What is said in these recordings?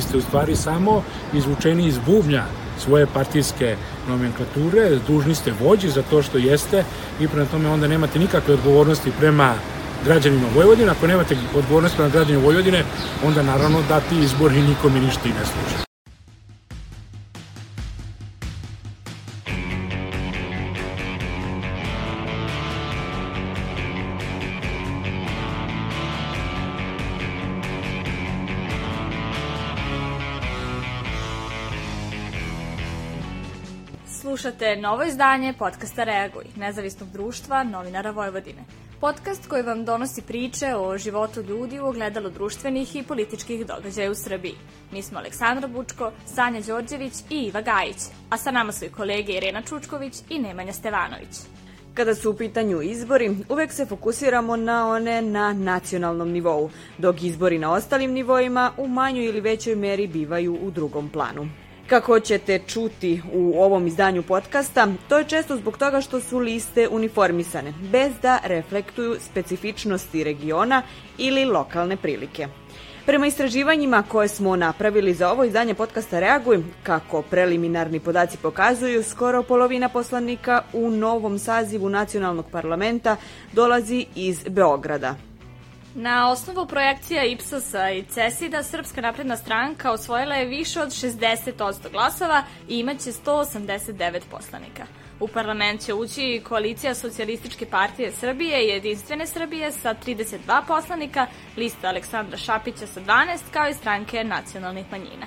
vi ste u stvari samo izvučeni iz bubnja svoje partijske nomenklature, dužni ste vođi za to što jeste i prema tome onda nemate nikakve odgovornosti prema građanima Vojvodine. Ako nemate odgovornost prema građanima Vojvodine, onda naravno da ti izbori nikome ništa i ne služe. Slušate novo izdanje podcasta Reaguj! Nezavisnog društva novinara Vojvodine. Podcast koji vam donosi priče o životu ljudi u ogledalu društvenih i političkih događaja u Srbiji. Mi smo Aleksandra Bučko, Sanja Đorđević i Iva Gajić, a sa nama su i kolege Irena Čučković i Nemanja Stevanović. Kada su u pitanju izbori, uvek se fokusiramo na one na nacionalnom nivou, dok izbori na ostalim nivoima u manjoj ili većoj meri bivaju u drugom planu. Kako ćete čuti u ovom izdanju podcasta, to je često zbog toga što su liste uniformisane, bez da reflektuju specifičnosti regiona ili lokalne prilike. Prema istraživanjima koje smo napravili za ovo izdanje podcasta Reaguj, kako preliminarni podaci pokazuju, skoro polovina poslanika u novom sazivu nacionalnog parlamenta dolazi iz Beograda. Na osnovu projekcija Ipsosa i CESID-a, Srpska napredna stranka osvojila je više od 60% glasova i imaće 189 poslanika. U parlament će ući i koalicija Socijalističke partije Srbije i Jedinstvene Srbije sa 32 poslanika, lista Aleksandra Šapića sa 12, kao i stranke nacionalnih manjina.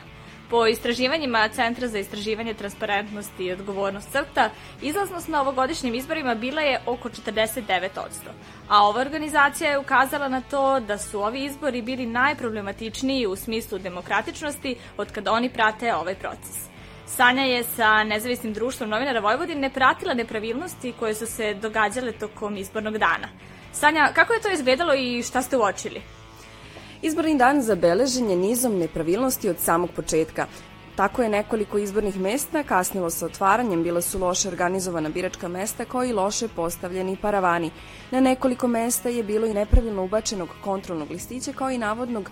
Po istraživanjima Centra za istraživanje transparentnosti i odgovornost CRTA, izlaznost na ovogodišnjim izborima bila je oko 49%, a ova organizacija je ukazala na to da su ovi izbori bili najproblematičniji u smislu demokratičnosti od kada oni prate ovaj proces. Sanja je sa Nezavisnim društvom novinara Vojvodine pratila nepravilnosti koje su se događale tokom izbornog dana. Sanja, kako je to izgledalo i šta ste uočili? Izborni dan zabeležen je nizom nepravilnosti od samog početka. Tako je nekoliko izbornih mesta kasnilo sa otvaranjem, bila su loše organizovana biračka mesta kao i loše postavljeni paravani. Na nekoliko mesta je bilo i nepravilno ubačenog kontrolnog listića kao i navodnog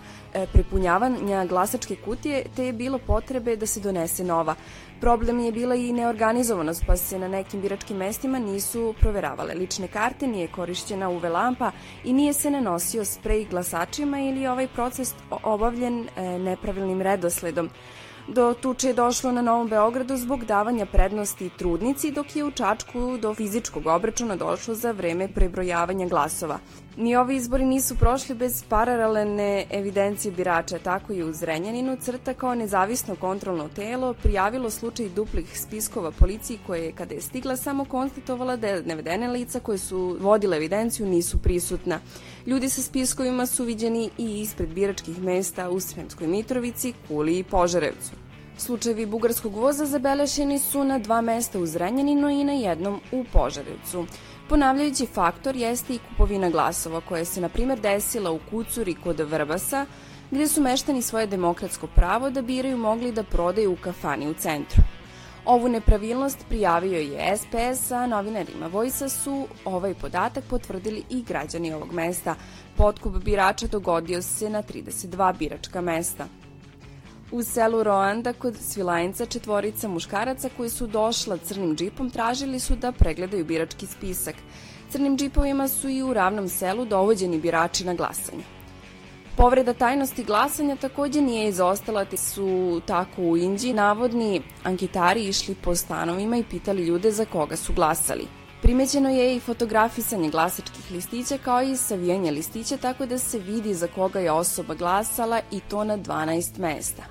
prepunjavanja glasačke kutije, te je bilo potrebe da se donese nova. Problem je bila i neorganizovanost, pa se na nekim biračkim mestima nisu proveravale lične karte, nije korišćena UV lampa i nije se nanosio sprej glasačima ili ovaj proces obavljen nepravilnim redosledom. Do tuče je došlo na Novom Beogradu zbog davanja prednosti trudnici, dok je u Čačku do fizičkog obračuna došlo za vreme prebrojavanja glasova. Ni ovi izbori nisu prošli bez paralelne evidencije birača, tako i u Zrenjaninu CRTA kao nezavisno kontrolno telo prijavilo slučaj duplih spiskova policiji koja je, kada je stigla, samo konstatovala da navedene lica koje su vodile evidenciju nisu prisutna. Ljudi sa spiskovima su viđeni i ispred biračkih mesta u Sremskoj Mitrovici, Kuli i Požarevcu. Slučajevi bugarskog voza zabeleženi su na 2 mesta u Zrenjaninu i na jednom u Požarevcu. Ponavljajući faktor jeste i kupovina glasova koja se, na primer, desila u Kucuri kod Vrbasa, gde su meštani svoje demokratsko pravo da biraju mogli da prodaju u kafani u centru. Ovu nepravilnost prijavio je SPS, a novinarima Vojsa su ovaj podatak potvrdili i građani ovog mesta. Potkup birača dogodio se na 32 biračka mesta. U selu Roanda kod Svilajnca 4 muškaraca koji su došla crnim džipom tražili su da pregledaju birački spisak. Crnim džipovima su i u Ravnom selu dovođeni birači na glasanje. Povreda tajnosti glasanja takođe nije izostala, te su tako u Inđiji navodni anketari išli po stanovima i pitali ljude za koga su glasali. Primećeno je i fotografisanje glasačkih listića kao i savijanje listića, tako da se vidi za koga je osoba glasala i to na 12 mesta.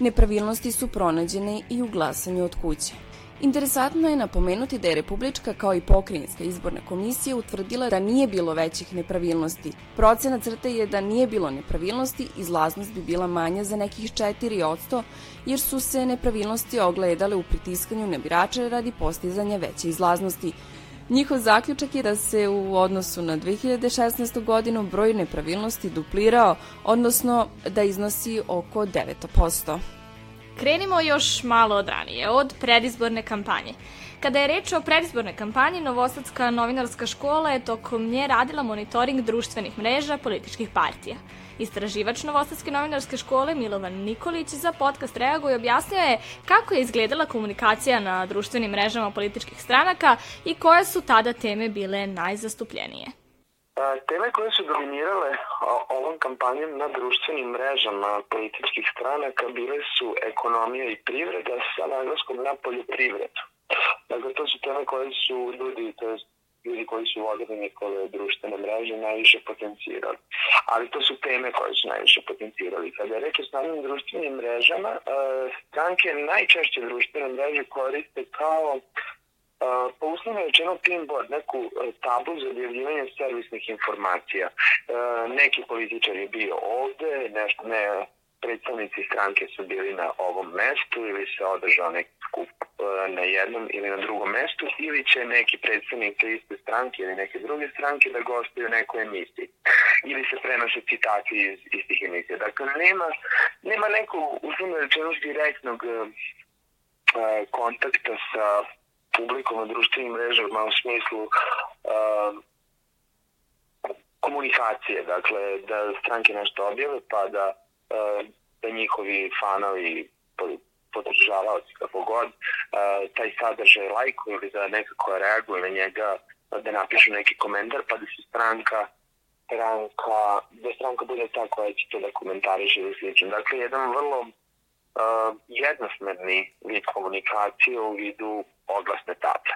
Nepravilnosti su pronađene i u glasanju od kuće. Interesantno je napomenuti da je Republička kao i Pokrajinska izborna komisija utvrdila da nije bilo većih nepravilnosti. Procena CRTA je da nije bilo nepravilnosti, izlaznost bi bila manja za nekih 4%, jer su se nepravilnosti ogledale u pritiskanju na birače radi postizanja veće izlaznosti. Njihov zaključak je da se u odnosu na 2016. godinu broj nepravilnosti duplirao, odnosno da iznosi oko 9%. Krenimo još malo od ranije, od predizborne kampanje. Kada je reč o predizbornoj kampanji, Novosadska novinarska škola je tokom nje radila monitoring društvenih mreža političkih partija. Istraživač Novosadske novinarske škole Milovan Nikolić za podcast Reaguj! Objasnio je kako je izgledala komunikacija na društvenim mrežama političkih stranaka i koje su tada teme bile najzastupljenije. Teme koje su dominirale ovom kampanjom na društvenim mrežama političkih stranaka bile su ekonomija i privreda sa naglaskom na poljoprivredu. Dakle, to su teme koje su ljudi koji su vodili njihove društvene mreže najviše potencirali. Ali to su teme koje su najviše potencirali. Kada je reč o samim društvenim mrežama, stranke najčešće društvene mreže koriste kao po uslovno rečeno pinboard, neku tablu za objavljivanje servisnih informacija. Neki političar je bio ovde, predstavnici stranke su bili na ovom mestu ili se održao neki skup na jednom ili na drugom mestu ili će neki predstavnik iste stranke ili neke druge stranke da gostuju u nekoj emisiji ili se prenose citati iz istih emisija. Dakle, nema nekog uslovno rečeno direktnog kontakta sa publikom na društvenim mrežama u smislu komunikacije, dakle da stranke nešto objave pa da njihovi fanovi, podržavaoci kako god, taj sadržaj lajkuju ili da nekako reaguju na njega, da napišu neki komentar pa da se stranka bude ta koja će to da komentariše ili slično. Dakle, jedan vrlo jednosmerni vid komunikacije u vidu oglasne table.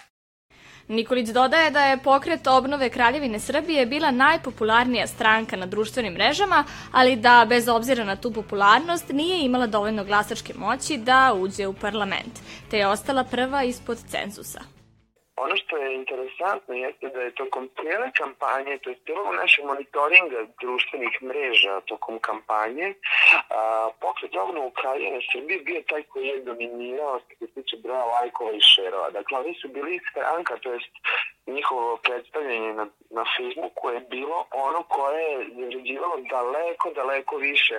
Nikolić dodaje da je Pokret obnove Kraljevine Srbije bila najpopularnija stranka na društvenim mrežama, ali da, bez obzira na tu popularnost, nije imala dovoljno glasačke moći da uđe u parlament, te je ostala prva ispod cenzusa. Ono što je interesantno jeste da je tokom cijele kampanje, to je celog našeg monitoringa društvenih mreža tokom kampanje, Pokret obnove Kraljevine Srbije bio taj koji je dominirao što se tiče broja lajkova i šerova. Dakle, oni su bili stranka, to jest njihovo predstavljanje na Facebooku je bilo ono koje je zarađivalo daleko više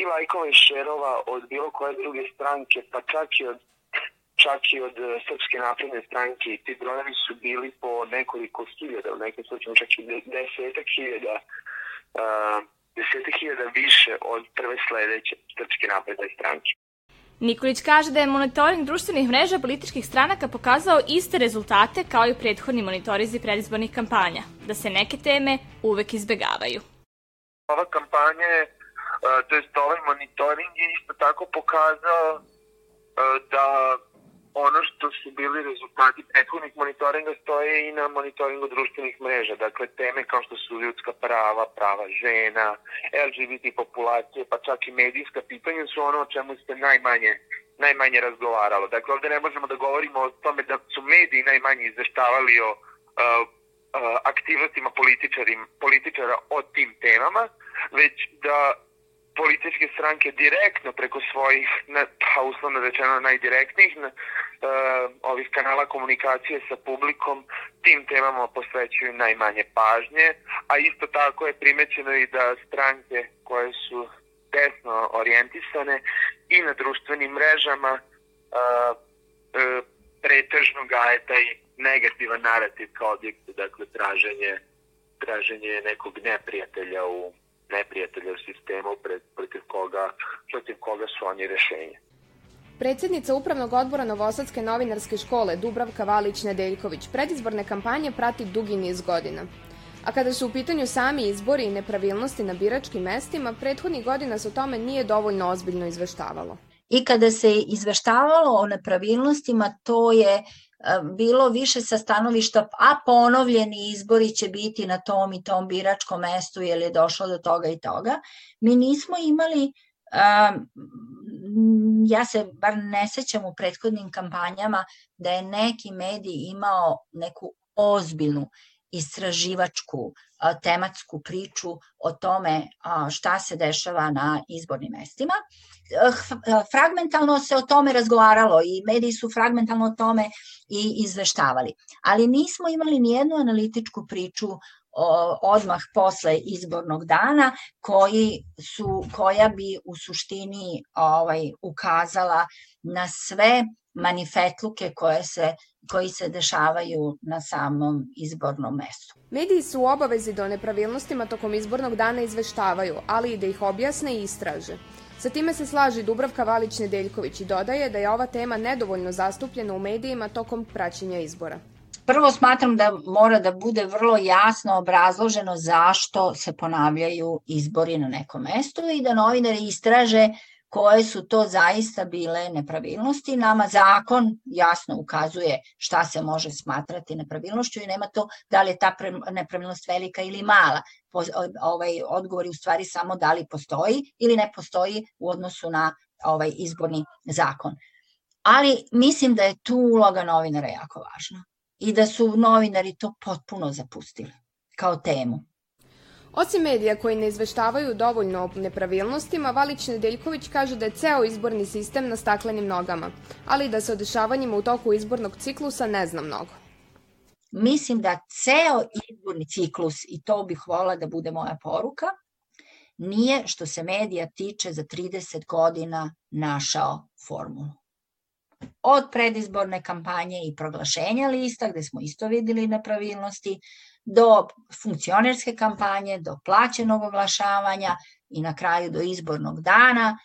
i lajkova i šerova od bilo koje druge stranke, pa čak i od Srpske napredne stranke, i ti brojevi su bili po nekoliko hiljada, u nekim slučajima čak i desetak hiljada više od prve sledeće Srpske napredne stranke. Nikolić kaže da je monitoring društvenih mreža političkih stranaka pokazao iste rezultate kao i prethodni monitorizi predizbornih kampanja, da se neke teme uvek izbegavaju. Ova kampanja, to jest ovaj monitoring je isto tako pokazao da ono što su bili rezultati prethodnih monitoringa stoje i na monitoringu društvenih mreža. Dakle, teme kao što su ljudska prava, prava žena, LGBT populacije, pa čak i medijska pitanja su ono o čemu se najmanje razgovaralo. Dakle, ovde ne možemo da govorimo o tome da su mediji najmanje izveštavali o aktivnostima političara o tim temama, već da političke stranke direktno preko svojih, pa uslovno rečeno najdirektnijih ovih kanala komunikacije sa publikom, tim temama posvećuju najmanje pažnje, a isto tako je primećeno i da stranke koje su desno orijentisane i na društvenim mrežama pretežno gaje taj negativan narativ kao objektu, dakle traženje nekog neprijatelja u sistemu protiv koga su oni rešenje. Predsednica Upravnog odbora Novosadske novinarske škole Dubravka Valić Nedeljković predizborne kampanje prati dugi niz godina. A kada su u pitanju sami izbori i nepravilnosti na biračkim mestima, prethodnih godina se o tome nije dovoljno ozbiljno izveštavalo. I kada se izveštavalo o nepravilnostima, to je bilo više sa stanovišta, a ponovljeni izbori će biti na tom i tom biračkom mestu, jer je došlo do toga i toga. Mi nismo imali, ja se bar ne sećam u prethodnim kampanjama, da je neki medij imao neku ozbiljnu istraživačku tematsku priču o tome šta se dešava na izbornim mestima. Fragmentalno se o tome razgovaralo i mediji su fragmentalno o tome i izveštavali. Ali nismo imali nijednu analitičku priču odmah posle izbornog dana koja bi u suštini ukazala na sve manifetluke koji se dešavaju na samom izbornom mestu. Mediji su u obavezi da o nepravilnostima tokom izbornog dana izveštavaju, ali i da ih objasne i istraže. Sa time se slaže Dubravka Valić Nedeljković i dodaje da je ova tema nedovoljno zastupljena u medijima tokom praćenja izbora. Prvo, smatram da mora da bude vrlo jasno obrazloženo zašto se ponavljaju izbori na nekom mestu i da novinari istraže koje su to zaista bile nepravilnosti. Nama zakon jasno ukazuje šta se može smatrati nepravilnošću i nema to da li je ta nepravilnost velika ili mala. Odgovor je u stvari samo da li postoji ili ne postoji u odnosu na izborni zakon. Ali mislim da je tu uloga novinara jako važna i da su novinari to potpuno zapustili kao temu. Osim medija koji ne izveštavaju dovoljno o nepravilnostima, Valić Nedeljković kaže da je ceo izborni sistem na staklenim nogama, ali da se o dešavanjima u toku izbornog ciklusa ne zna mnogo. Mislim da ceo izborni ciklus, i to bih volila da bude moja poruka, nije što se medija tiče za 30 godina našao formulu. Od predizborne kampanje i proglašenja lista, gde smo isto videli nepravilnosti, do funkcionerske kampanje, do plaćenog oglašavanja i na kraju do izbornog dana,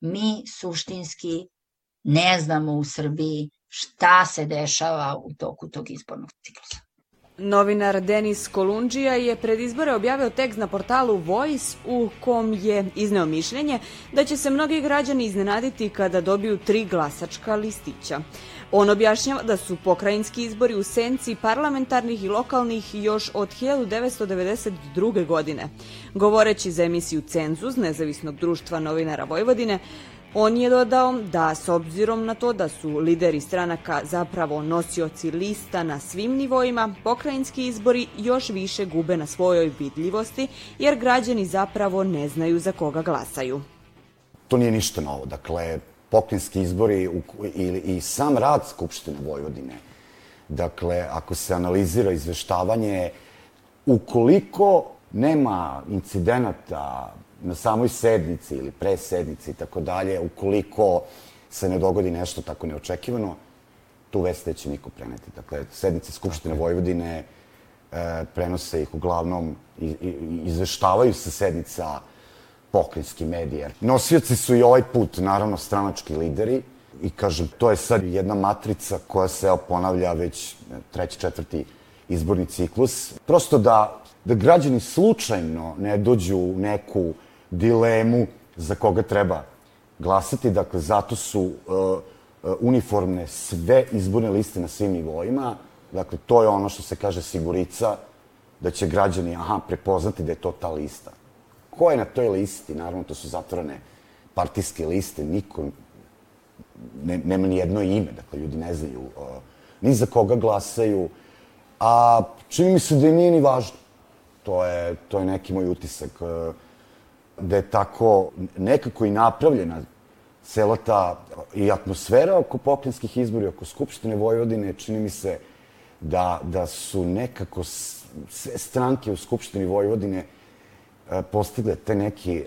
mi suštinski ne znamo u Srbiji šta se dešava u toku tog izbornog ciklusa. Novinar Denis Kolundžija je pred izbore objavio tekst na portalu Voice u kom je izneo mišljenje da će se mnogi građani iznenaditi kada dobiju 3 glasačka listića. On objašnjava da su pokrajinski izbori u senci parlamentarnih i lokalnih još od 1992. godine. Govoreći za emisiju Cenzus Nezavisnog društva novinara Vojvodine, on je dodao da, s obzirom na to da su lideri stranaka zapravo nosioci lista na svim nivoima, pokrajinski izbori još više gube na svojoj vidljivosti, jer građani zapravo ne znaju za koga glasaju. To nije ništa novo. Dakle, pokrajinski izbori i sam rad Skupštine Vojvodine, dakle, ako se analizira izveštavanje, ukoliko nema incidenata na samoj sednici ili pre sednici i tako dalje, ukoliko se ne dogodi nešto tako neočekivano, tu vest neće niko preneti. Dakle, sednice Skupštine Vojvodine prenose ih uglavnom, izveštavaju se sednica pokrajinskih medija. Nosioci su i ovaj put, naravno, stranački lideri i, kažem, to je sad jedna matrica koja se ponavlja već treći, četvrti izborni ciklus. Prosto da građani slučajno ne dođu u neku dilemu za koga treba glasati. Dakle, zato su uniformne sve izborne liste na svim nivoima. Dakle, to je ono što se kaže sigurica, da će građani prepoznati da je to ta lista. Ko je na toj listi? Naravno, to su zatvorene partijske liste. Niko nema ni jedno ime. Dakle, ljudi ne znaju ni za koga glasaju. A čini mi se da nije ni važno. To je neki moj utisak. Da je tako nekako i napravljena cela ta i atmosfera oko pokrajinskih izbora, oko Skupštine Vojvodine, čini mi se da su nekako sve stranke u Skupštini Vojvodine postigle taj neki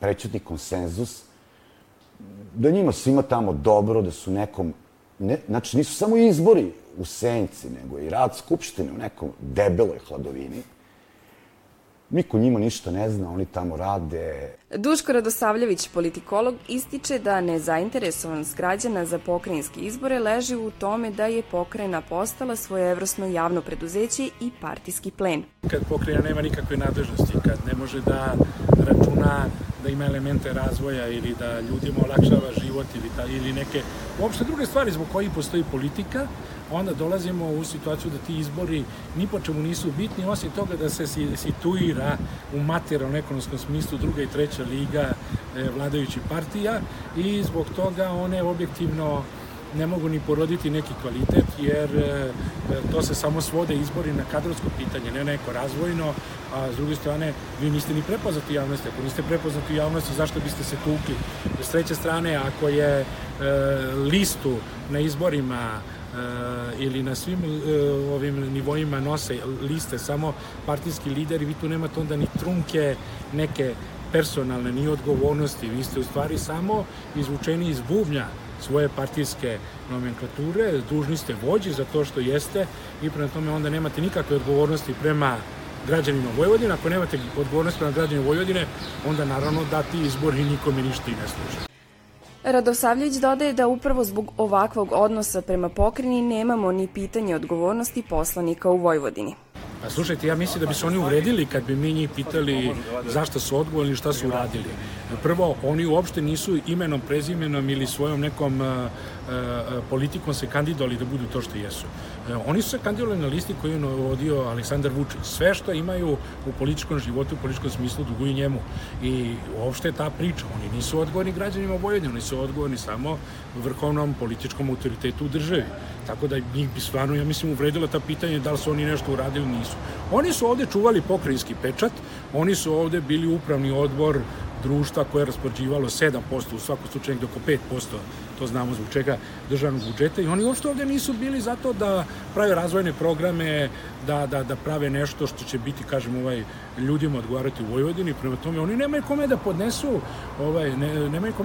prećutni konsenzus, da njima svima tamo dobro, da su nekom... Znači, nisu samo izbori u senci, nego i rad Skupštine u nekom debeloj hladovini. Niko njima ništa ne zna, oni tamo rade. Duško Radosavljević, politikolog, ističe da nezainteresovanost građana za pokrajinske izbore leži u tome da je pokrajina postala svojevrsno javno preduzeće i partijski plen. Kad pokrajina nema nikakve nadležnosti, kad ne može da računa da ima elemente razvoja ili da ljudima olakšava život ili neke uopšte druge stvari zbog kojih postoji politika, onda dolazimo u situaciju da ti izbori ni po čemu nisu bitni, osim toga da se situira u materijalnom ekonomskom smislu druga i treća liga vladajućih partija i zbog toga one objektivno ne mogu ni poroditi neki kvalitet, jer to se samo svode izbori na kadrovsko pitanje, ne neko razvojno, a s druge strane vi niste ni prepoznati u javnosti. Ako niste prepoznati u javnosti, zašto biste se tukli? S treće strane, ako je listu na izborima ili na svim ovim nivoima nose liste samo partijski lideri, vi tu nemate onda ni trunke neke personalne, ni odgovornosti. Vi ste u stvari samo izvučeni iz bubnja svoje partijske nomenklature, dužni ste vođi za to što jeste i prema tome onda nemate nikakve odgovornosti prema građanima Vojvodine. Ako nemate odgovornost prema građanima Vojvodine, onda naravno da ti izbori nikome ništa i ne služe. Radosavljević dodaje da upravo zbog ovakvog odnosa prema pokrajini nemamo ni pitanje odgovornosti poslanika u Vojvodini. Pa slušajte, ja mislim da bi se oni uvredili kad bi mi njih pitali zašto su odgovorni i šta su uradili. Prvo, oni uopšte nisu imenom, prezimenom ili svojom nekom politikom se kandidovali da budu to što jesu. Oni su se kandidovali na listi koju je vodio Aleksandar Vučić. Sve što imaju u političkom životu, u političkom smislu, duguju njemu. I uopšte je ta priča. Oni nisu odgovorni građanima Vojvodine, oni su odgovorni samo vrhovnom političkom autoritetu u državi. Tako da njih bi stvarno, ja mislim, uvredilo ta pitanja da li su oni nešto uradili, nisu. Oni su ovde čuvali pokrajinski pečat, oni su ovde bili upravni odbor društva koje je raspoređivalo 7%, u svakom slučaju oko 5%, to znamo zbog čega, državnog budžeta i oni uopšte ovde nisu bili zato da prave razvojne programe, da prave nešto što će biti, kažem, ljudima odgovarati u Vojvodini. Prema tome, oni nemaju kome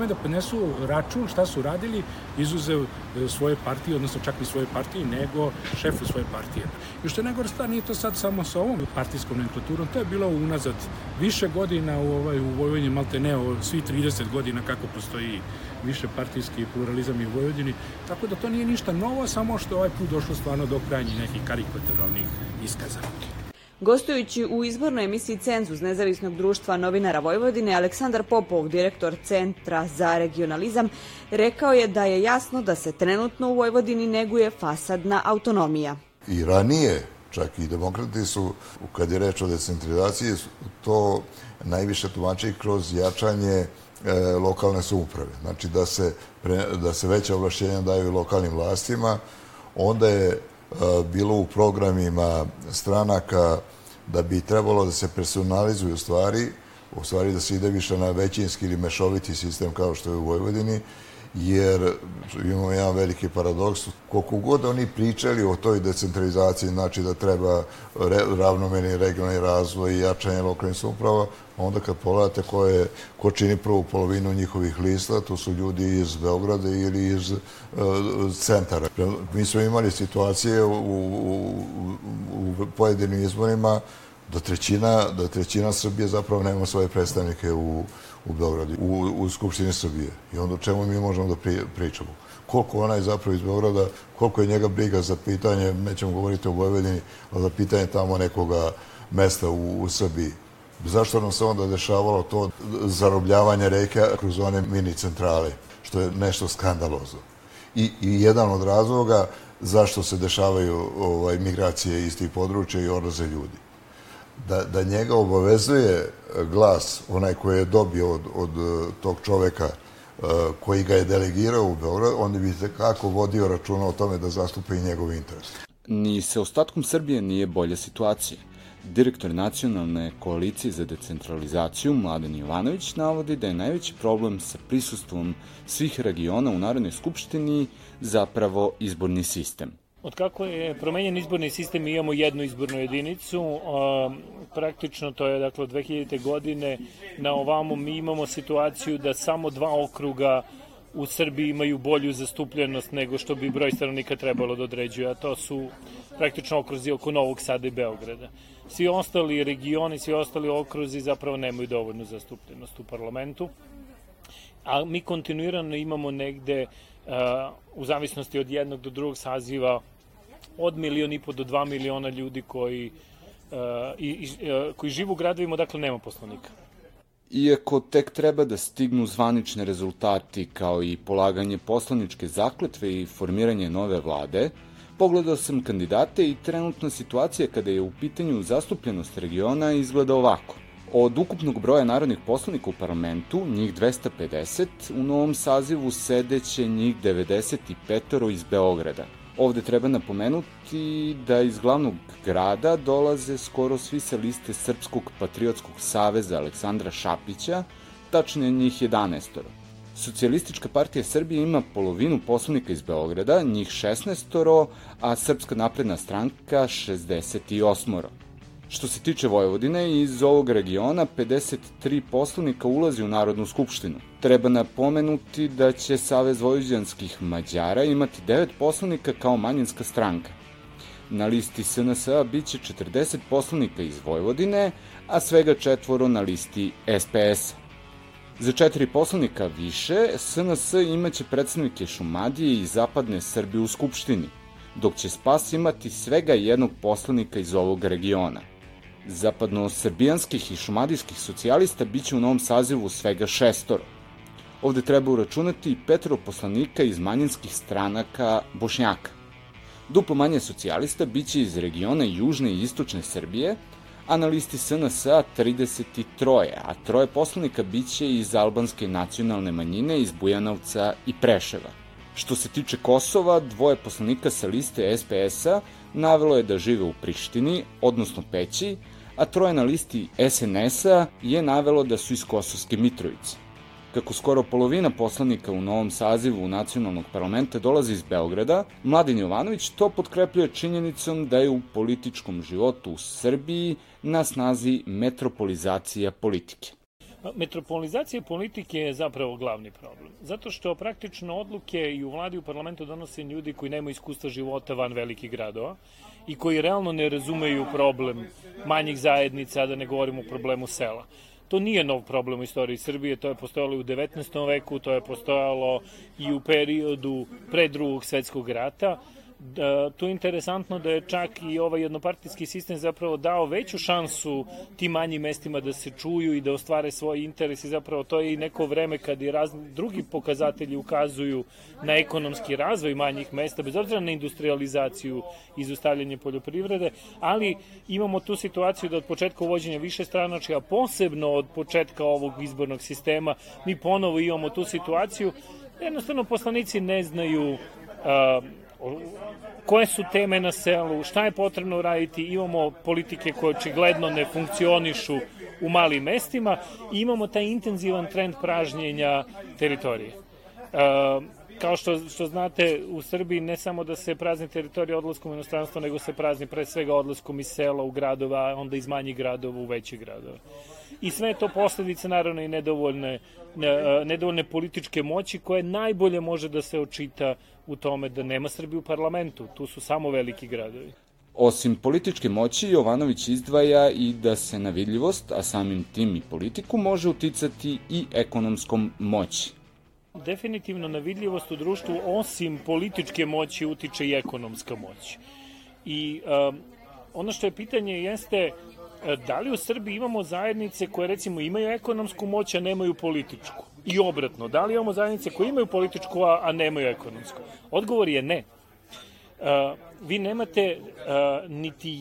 da podnesu račun šta su radili, izuzev svoje partije, odnosno čak i svoje partije, nego šefu svoje partije. I što je najgore stvar, nije to sad samo sa ovom partijskom nomenklaturom, to je bilo unazad više godina u Vojvodini, malte ne, svi 30 godina kako postoji više partijski pluralizam i u Vojvodini, tako da to nije ništa novo, samo što ovaj put došlo stvarno do krajnjih nekih karikaturalnih iskaza. Gostujući u izbornoj emisiji Cenzus Nezavisnog društva novinara Vojvodine, Aleksandar Popov, direktor Centra za regionalizam, rekao je da je jasno da se trenutno u Vojvodini neguje fasadna autonomija. I ranije, čak i demokrati su, kad je reč o decentralizaciji, to najviše tumači kroz jačanje lokalne samouprave. Znači da se veća ovlašćenja daju lokalnim vlastima, onda je bilo u programima stranaka da bi trebalo da se personalizuju u stvari da se ide više na većinski ili mešoviti sistem kao što je u Vojvodini, jer imamo jedan veliki paradoks. Koliko god oni pričali o toj decentralizaciji, znači da treba ravnomerni regionalni razvoj i jačanje lokalnih samouprava, onda kad pogledate ko čini prvu polovinu njihovih lista, to su ljudi iz Beograda ili iz centara. Mi smo imali situacije u pojedinim izborima da trećina Srbije zapravo nema svoje predstavnike u Beogradu, u Skupštini Srbije. I onda o čemu mi možemo da pričamo? Koliko ona je zapravo iz Beograda, koliko je njega briga za pitanje, nećemo govoriti o Vojvodini, ali za pitanje tamo nekoga mesta u Srbiji. Zašto nam se onda dešavalo to zarobljavanje reka kroz one mini centrale, što je nešto skandalozno? I jedan od razloga zašto se dešavaju migracije iz tih područja i odlaze ljudi. Da njega obavezuje glas, onaj koji je dobio od tog čoveka koji ga je delegirao u Beograd, onda bi se kako vodio računa o tome da zastupa i njegov interes. Ni sa ostatkom Srbije nije bolja situacija. Direktor Nacionalne koalicije za decentralizaciju Mladen Jovanović navodi da je najveći problem sa prisustvom svih regiona u Narodnoj skupštini zapravo izborni sistem. Od kako je promenjen izborni sistem, imamo jednu izbornu jedinicu, praktično to je dakle od 2000. godine na ovamo mi imamo situaciju da samo 2 okruga u Srbiji imaju bolju zastupljenost nego što bi broj stanovnika trebalo da određuje, a to su praktično okruzi oko Novog Sada i Beograda. Svi ostali regioni, svi ostali okruzi zapravo nemaju dovoljnu zastupljenost u parlamentu, a mi kontinuirano imamo negde u zavisnosti od jednog do drugog saziva od 1,5 miliona do 2 miliona ljudi koji živu u gradovima, dakle nema poslanika. Iako tek treba da stignu zvanične rezultati kao i polaganje poslaničke zakletve i formiranje nove vlade, pogledao sam kandidate i trenutna situacija kada je u pitanju zastupljenost regiona izgleda ovako. Od ukupnog broja narodnih poslanika u parlamentu, njih 250, u novom sazivu sedeće njih 95 iz Beograda. Ovde treba napomenuti da iz glavnog grada dolaze skoro svi sa liste Srpskog patriotskog saveza Aleksandra Šapića, tačnije njih 11. Socijalistička partija Srbije ima polovinu poslanika iz Beograda, njih 16, a Srpska napredna stranka 68. Što se tiče Vojvodine, iz ovog regiona 53 poslanika ulazi u Narodnu skupštinu. Treba napomenuti da će Savez vojvođanskih Mađara imati 9 poslanika kao manjinska stranka. Na listi SNS-a bit će 40 poslanika iz Vojvodine, a svega 4 na listi SPS-a. Za 4 poslanika više, SNS imaće predstavnike Šumadije i Zapadne Srbije u Skupštini, dok će SPAS imati svega 1 poslanika iz ovog regiona. Zapadno-srbijanskih i šumadijskih socijalista biće u novom sazivu svega 6. Ovde treba uračunati i 5 poslanika iz manjinskih stranaka Bošnjaka. Duplo manje socijalista biće iz regiona Južne i Istočne Srbije, a na listi SNS-a 33, a 3 poslanika biće iz albanske nacionalne manjine iz Bujanovca i Preševa. Što se tiče Kosova, 2 poslanika sa liste SPS-a navelo je da žive u Prištini, odnosno Peći, a 3 na listi SNS-a je navelo da su iz Kosovske Mitrovice. Kako skoro polovina poslanika u novom sazivu nacionalnog parlamenta dolazi iz Beograda, Mladen Jovanović to potkrepljuje činjenicom da je u političkom životu u Srbiji na snazi metropolizacija politike. Metropolizacija politike je zapravo glavni problem, zato što praktično odluke i u vladi i u parlamentu donose ljudi koji nemaju iskustva života van velikih gradova i koji realno ne razumeju problem manjih zajednica, da ne govorimo o problemu sela. To nije nov problem u istoriji Srbije, to je postojalo i u 19. veku, to je postojalo i u periodu pre Drugog svetskog rata. Tu je interesantno da je čak i ovaj jednopartijski sistem zapravo dao veću šansu tim manjim mestima da se čuju i da ostvare svoje interese. Zapravo to je i neko vreme kad i drugi pokazatelji ukazuju na ekonomski razvoj manjih mesta, bez obzira na industrializaciju, izostavljanje poljoprivrede, ali imamo tu situaciju da od početka uvođenja višestranačja, a posebno od početka ovog izbornog sistema, mi ponovo imamo tu situaciju. Jednostavno poslanici ne znaju koje su teme na selu, šta je potrebno raditi, imamo politike koje očigledno ne funkcionišu u malim mestima i imamo taj intenzivan trend pražnjenja teritorije. Kao što znate, u Srbiji ne samo da se prazni teritorija odlaskom u inostranstvo, nego se prazni pre svega odlaskom iz sela u gradova, onda iz manjih gradova u većih gradova. I sve to posledice, naravno, i nedovoljne političke moći koje najbolje može da se očita u tome da nema Srbije u parlamentu, tu su samo veliki gradovi. Osim političke moći, Jovanović izdvaja i da se na vidljivost, a samim tim i politiku, može uticati i ekonomskom moći. Definitivno na vidljivost u društvu, osim političke moći, utiče i ekonomska moć. I ono što je pitanje jeste da li u Srbiji imamo zajednice koje, recimo, imaju ekonomsku moć, a nemaju političku? I obratno, da li imamo zajednice koje imaju političku, a nemaju ekonomsku? Odgovor je ne. Vi nemate niti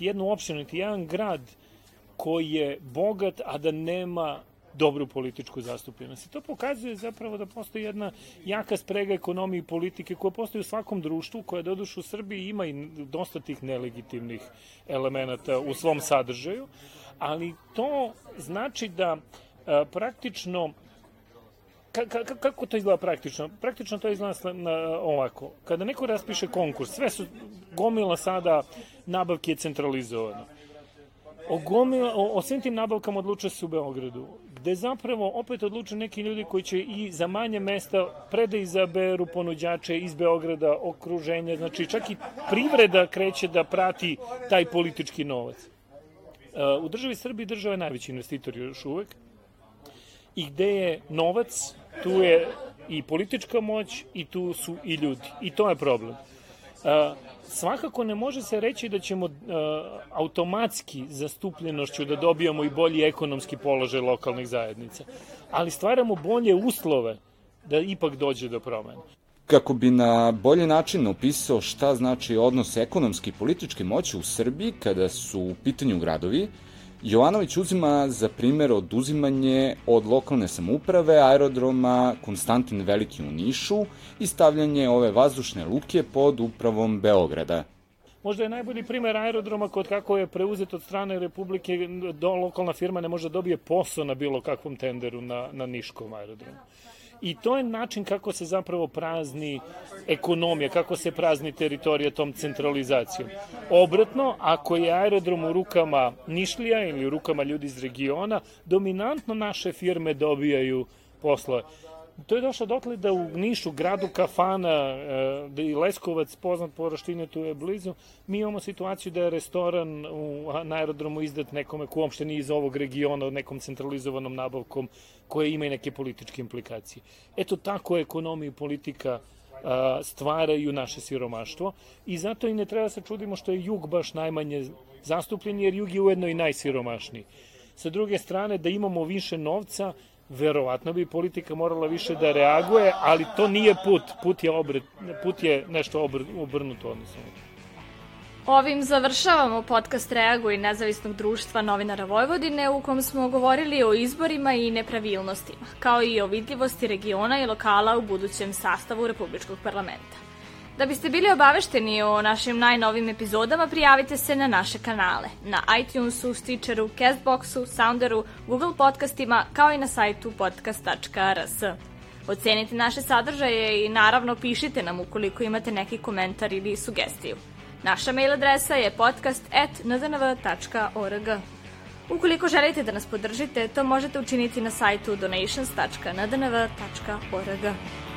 jednu opštinu, niti jedan grad koji je bogat, a da nema dobru političku zastupljenost. I to pokazuje zapravo da postoji jedna jaka sprega ekonomije i politike koja postoji u svakom društvu, koja doduše u Srbiji ima i dosta tih nelegitimnih elemenata u svom sadržaju, ali to znači da praktično, kako to izgleda praktično? Praktično to izgleda ovako. Kada neko raspiše konkurs, sve su gomila sada nabavke centralizovane. O svim tim nabavkama odlučuje se u Beogradu, gde zapravo opet odlučuju neki ljudi koji će i za manje mesta preda izaberu ponuđače iz Beograda, okruženja, znači čak i privreda kreće da prati taj politički novac. U državi Srbiji država je najveći investitor još uvek i gde je novac, tu je i politička moć i tu su i ljudi i to je problem. Svakako ne može se reći da ćemo automatski zastupljenošću da dobijamo i bolji ekonomski položaj lokalnih zajednica, ali stvaramo bolje uslove da ipak dođe do promena. Kako bi na bolji način opisao šta znači odnos ekonomske i političke moći u Srbiji kada su u pitanju gradovi, Jovanović uzima za primjer oduzimanje od lokalne samouprave aerodroma Konstantin Veliki u Nišu i stavljanje ove vazdušne luke pod upravom Beograda. Možda je najbolji primer aerodroma kod kako je preuzet od strane Republike, lokalna firma ne može dobije posao na bilo kakvom tenderu na Niškom aerodromu. I to je način kako se zapravo prazni ekonomija, kako se prazni teritorija tom centralizacijom. Obratno, ako je aerodrom u rukama Nišlija ili u rukama ljudi iz regiona, dominantno naše firme dobijaju poslove. To je došlo dotle da u Nišu, gradu kafana, da je Leskovac poznat po roštine, tu je blizu, mi imamo situaciju da je restoran na aerodromu izdat nekome ko uopšte nije iz ovog regiona, nekom centralizovanom nabavkom koja ima i neke političke implikacije. Eto tako ekonomija i politika stvaraju naše siromaštvo i zato i ne treba se čudimo što je jug baš najmanje zastupljen, jer jug je ujedno i najsiromašniji. Sa druge strane, da imamo više novca, verovatno bi politika morala više da reaguje, ali to nije put. Put je nešto obrnuto odnosno. Ovim završavamo podcast Reaguj! Nezavisnog društva novinara Vojvodine, u kom smo govorili o izborima i nepravilnostima, kao i o vidljivosti regiona i lokala u budućem sastavu Republičkog parlamenta. Da biste bili obavešteni o našim najnovim epizodama, prijavite se na naše kanale, na iTunesu, Stitcheru, Castboxu, Sounderu, Google podcastima, kao i na sajtu podcast.rs. Ocenite naše sadržaje i naravno pišite nam ukoliko imate neki komentar ili sugestiju. Naša mail adresa je podcast@ndnv.org. Ukoliko želite da nas podržite, to možete učiniti na sajtu donations.ndnv.org.